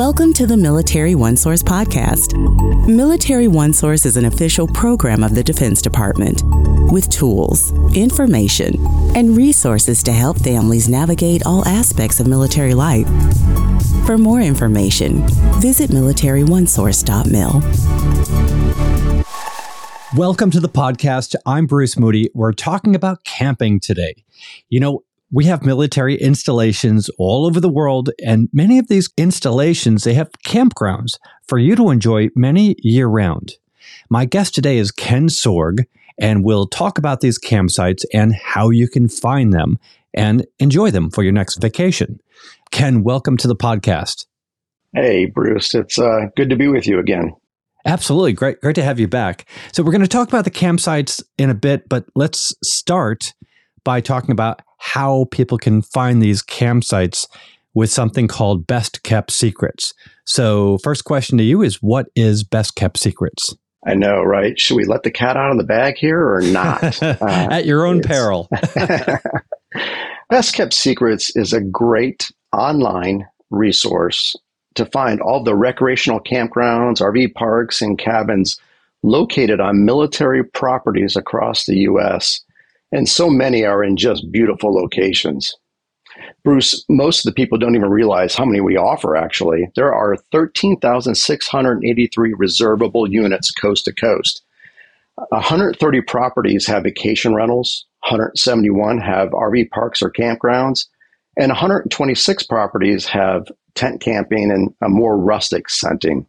Welcome to the Military OneSource podcast. Military OneSource is an official program of the Defense Department with tools, information, and resources to help families navigate all aspects of military life. For more information, visit militaryOneSource.mil. Welcome to the podcast. I'm Bruce Moody. We're talking about camping today. We have military installations all over the world, and many of these installations, they have campgrounds for you to enjoy many year-round. My guest today is Ken Sorg, and we'll talk about these campsites and how you can find them and enjoy them for your next vacation. Ken, welcome to the podcast. Hey, Bruce. It's good to be with you again. Absolutely. Great to have you back. So we're going to talk about the campsites in a bit, but let's start by talking about how people can find these campsites with something called Best Kept Secrets. So first question to you is, what is Best Kept Secrets? I know, right? Should we let the cat out of the bag here or not? At your own peril. Best Kept Secrets is a great online resource to find all the recreational campgrounds, RV parks, and cabins located on military properties across the U.S., and so many are in just beautiful locations. Bruce, most of the people don't even realize how many we offer, actually. There are 13,683 reservable units coast to coast. 130 properties have vacation rentals, 171 have RV parks or campgrounds, and 126 properties have tent camping and a more rustic setting.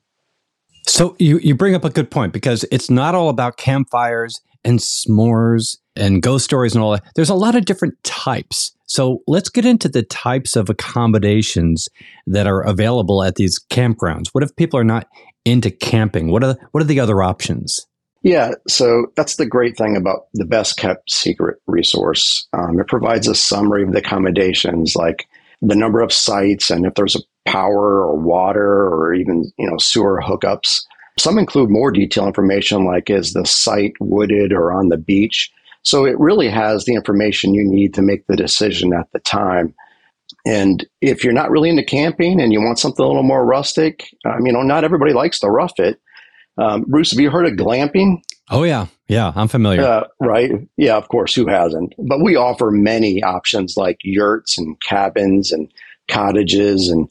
So you bring up a good point, because it's not all about campfires and s'mores and ghost stories and all that. There's a lot of different types. So let's get into the types of accommodations that are available at these campgrounds. What if people are not into camping? What are the other options? Yeah, so that's the great thing about the Best Kept Secret resource. It provides a summary of the accommodations, like the number of sites and if there's a power or water or even sewer hookups. Some include more detailed information, like is the site wooded or on the beach? So it really has the information you need to make the decision at the time. And if you're not really into camping and you want something a little more rustic, not everybody likes to rough it. Bruce, have you heard of glamping? Oh, yeah. Yeah, I'm familiar. Right? Yeah, of course. Who hasn't? But we offer many options like yurts and cabins and cottages and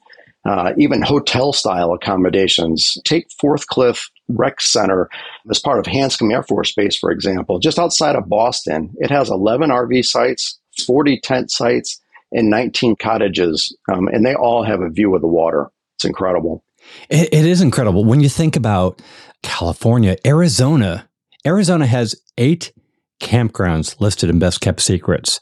even hotel-style accommodations. Take Fourth Cliff Rec Center as part of Hanscom Air Force Base, for example, just outside of Boston. It has 11 RV sites, 40 tent sites, and 19 cottages, and they all have a view of the water. It's incredible. It is incredible. When you think about California, Arizona has 8 campgrounds listed in Best Kept Secrets.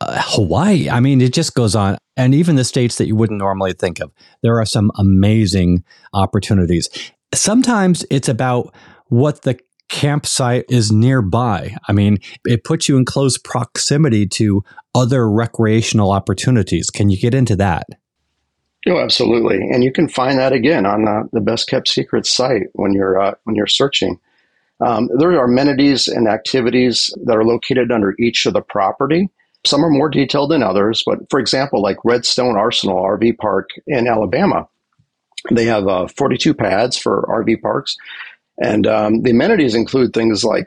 Hawaii, it just goes on. And even the states that you wouldn't normally think of, there are some amazing opportunities. Sometimes it's about what the campsite is nearby. It puts you in close proximity to other recreational opportunities. Can you get into that? Oh, absolutely. And you can find that again on the Best Kept Secrets site when you're searching. There are amenities and activities that are located under each of the property. Some are more detailed than others, but for example, like Redstone Arsenal RV Park in Alabama, they have 42 pads for RV parks. And the amenities include things like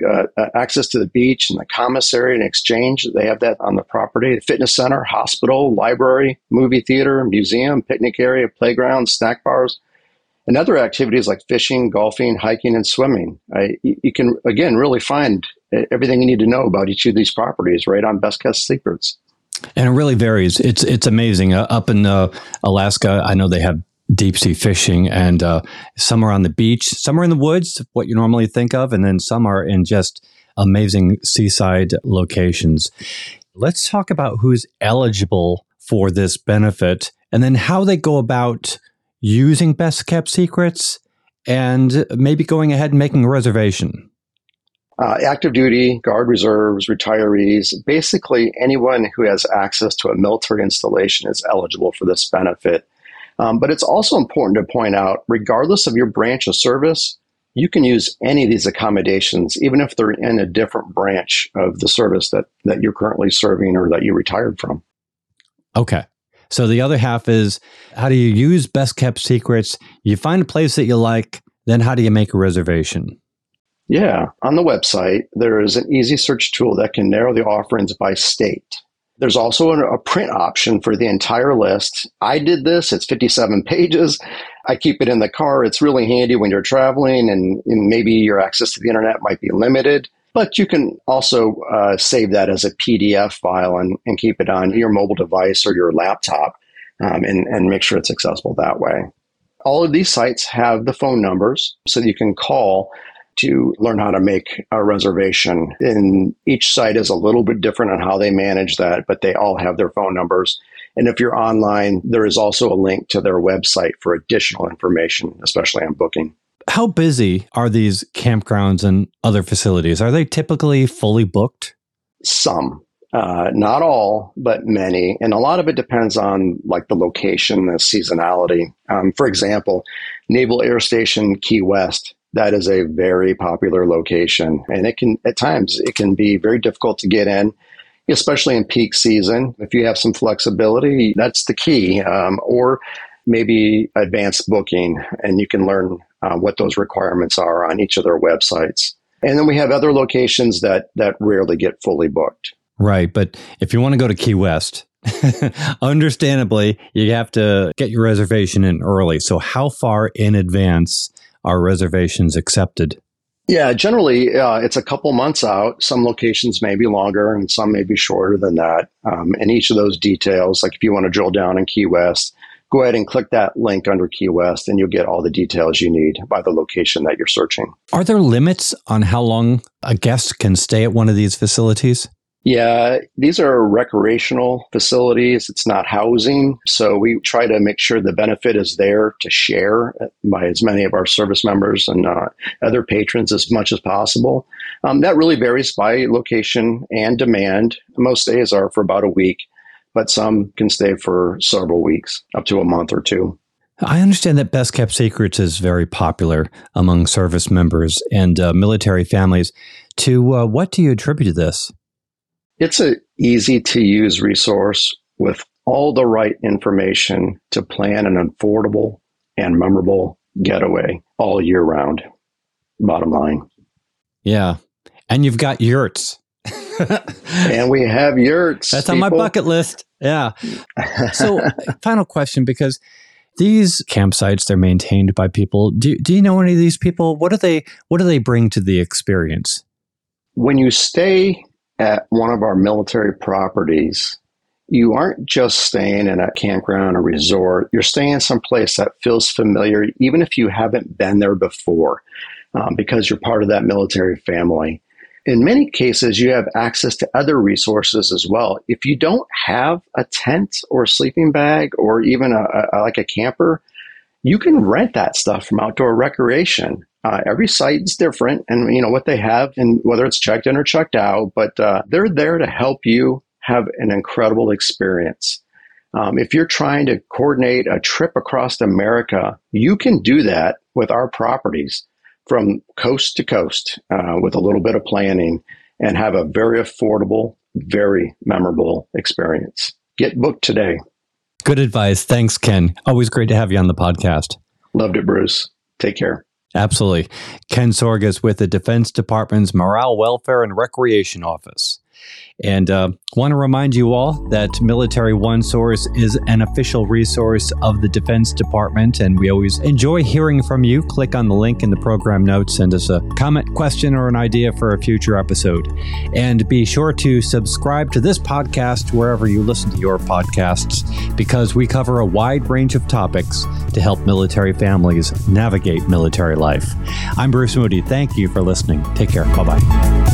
access to the beach and the commissary and exchange. They have that on the property. The fitness center, hospital, library, movie theater, museum, picnic area, playground, snack bars. And other activities like fishing, golfing, hiking, and swimming. You can, again, really find everything you need to know about each of these properties right on Best Kept Secrets. And it really varies. It's amazing. Up in Alaska, I know they have deep sea fishing, and some are on the beach, some are in the woods, what you normally think of, and then some are in just amazing seaside locations. Let's talk about who's eligible for this benefit and then how they go about using Best Kept Secrets and maybe going ahead and making a reservation. Active duty, guard reserves, retirees, basically anyone who has access to a military installation is eligible for this benefit. But it's also important to point out, regardless of your branch of service, you can use any of these accommodations, even if they're in a different branch of the service that you're currently serving or that you retired from. Okay. So the other half is, how do you use Best Kept Secrets? You find a place that you like, then how do you make a reservation? Yeah. On the website, there is an easy search tool that can narrow the offerings by state. There's also a print option for the entire list. I did this. It's 57 pages. I keep it in the car. It's really handy when you're traveling and maybe your access to the internet might be limited. But you can also save that as a PDF file and keep it on your mobile device or your laptop and make sure it's accessible that way. All of these sites have the phone numbers so that you can call to learn how to make a reservation. And each site is a little bit different on how they manage that, but they all have their phone numbers. And if you're online, there is also a link to their website for additional information, especially on booking. How busy are these campgrounds and other facilities? Are they typically fully booked? Some. Not all, but many. And a lot of it depends on like the location, the seasonality. For example, Naval Air Station Key West, that is a very popular location. And it can, at times, it can be very difficult to get in, especially in peak season. If you have some flexibility, that's the key. Or maybe advanced booking, and you can learn what those requirements are on each of their websites. And then we have other locations that rarely get fully booked. Right. But if you want to go to Key West, understandably, you have to get your reservation in early. So how far in advance are reservations accepted? Yeah, generally, it's a couple months out. Some locations may be longer and some may be shorter than that. And each of those details, like if you want to drill down in Key West, go ahead and click that link under Key West and you'll get all the details you need by the location that you're searching. Are there limits on how long a guest can stay at one of these facilities? Yeah, these are recreational facilities. It's not housing. So we try to make sure the benefit is there to share by as many of our service members and other patrons as much as possible. That really varies by location and demand. Most days are for about a week, but some can stay for several weeks, up to a month or two. I understand that Best Kept Secrets is very popular among service members and military families. To what do you attribute this? It's an easy-to-use resource with all the right information to plan an affordable and memorable getaway all year round, bottom line. Yeah, and you've got yurts. And we have yurts. That's people. On my bucket list. Yeah. So final question, because these campsites, they're maintained by people. Do you know any of these people? What do they bring to the experience? When you stay at one of our military properties, you aren't just staying in a campground or resort. You're staying someplace that feels familiar, even if you haven't been there before, because you're part of that military family. In many cases, you have access to other resources as well. If you don't have a tent or a sleeping bag or even a camper, you can rent that stuff from Outdoor Recreation. Every site is different and you know what they have and whether it's checked in or checked out, but they're there to help you have an incredible experience. If you're trying to coordinate a trip across America, you can do that with our properties from coast to coast with a little bit of planning and have a very affordable, very memorable experience. Get booked today. Good advice. Thanks, Ken. Always great to have you on the podcast. Loved it, Bruce. Take care. Absolutely. Ken Sorg is with the Defense Department's Morale, Welfare, and Recreation Office. And want to remind you all that Military OneSource is an official resource of the Defense Department, and we always enjoy hearing from you. Click on the link in the program notes, send us a comment, question, or an idea for a future episode. And be sure to subscribe to this podcast wherever you listen to your podcasts, because we cover a wide range of topics to help military families navigate military life. I'm Bruce Moody. Thank you for listening. Take care. Bye-bye.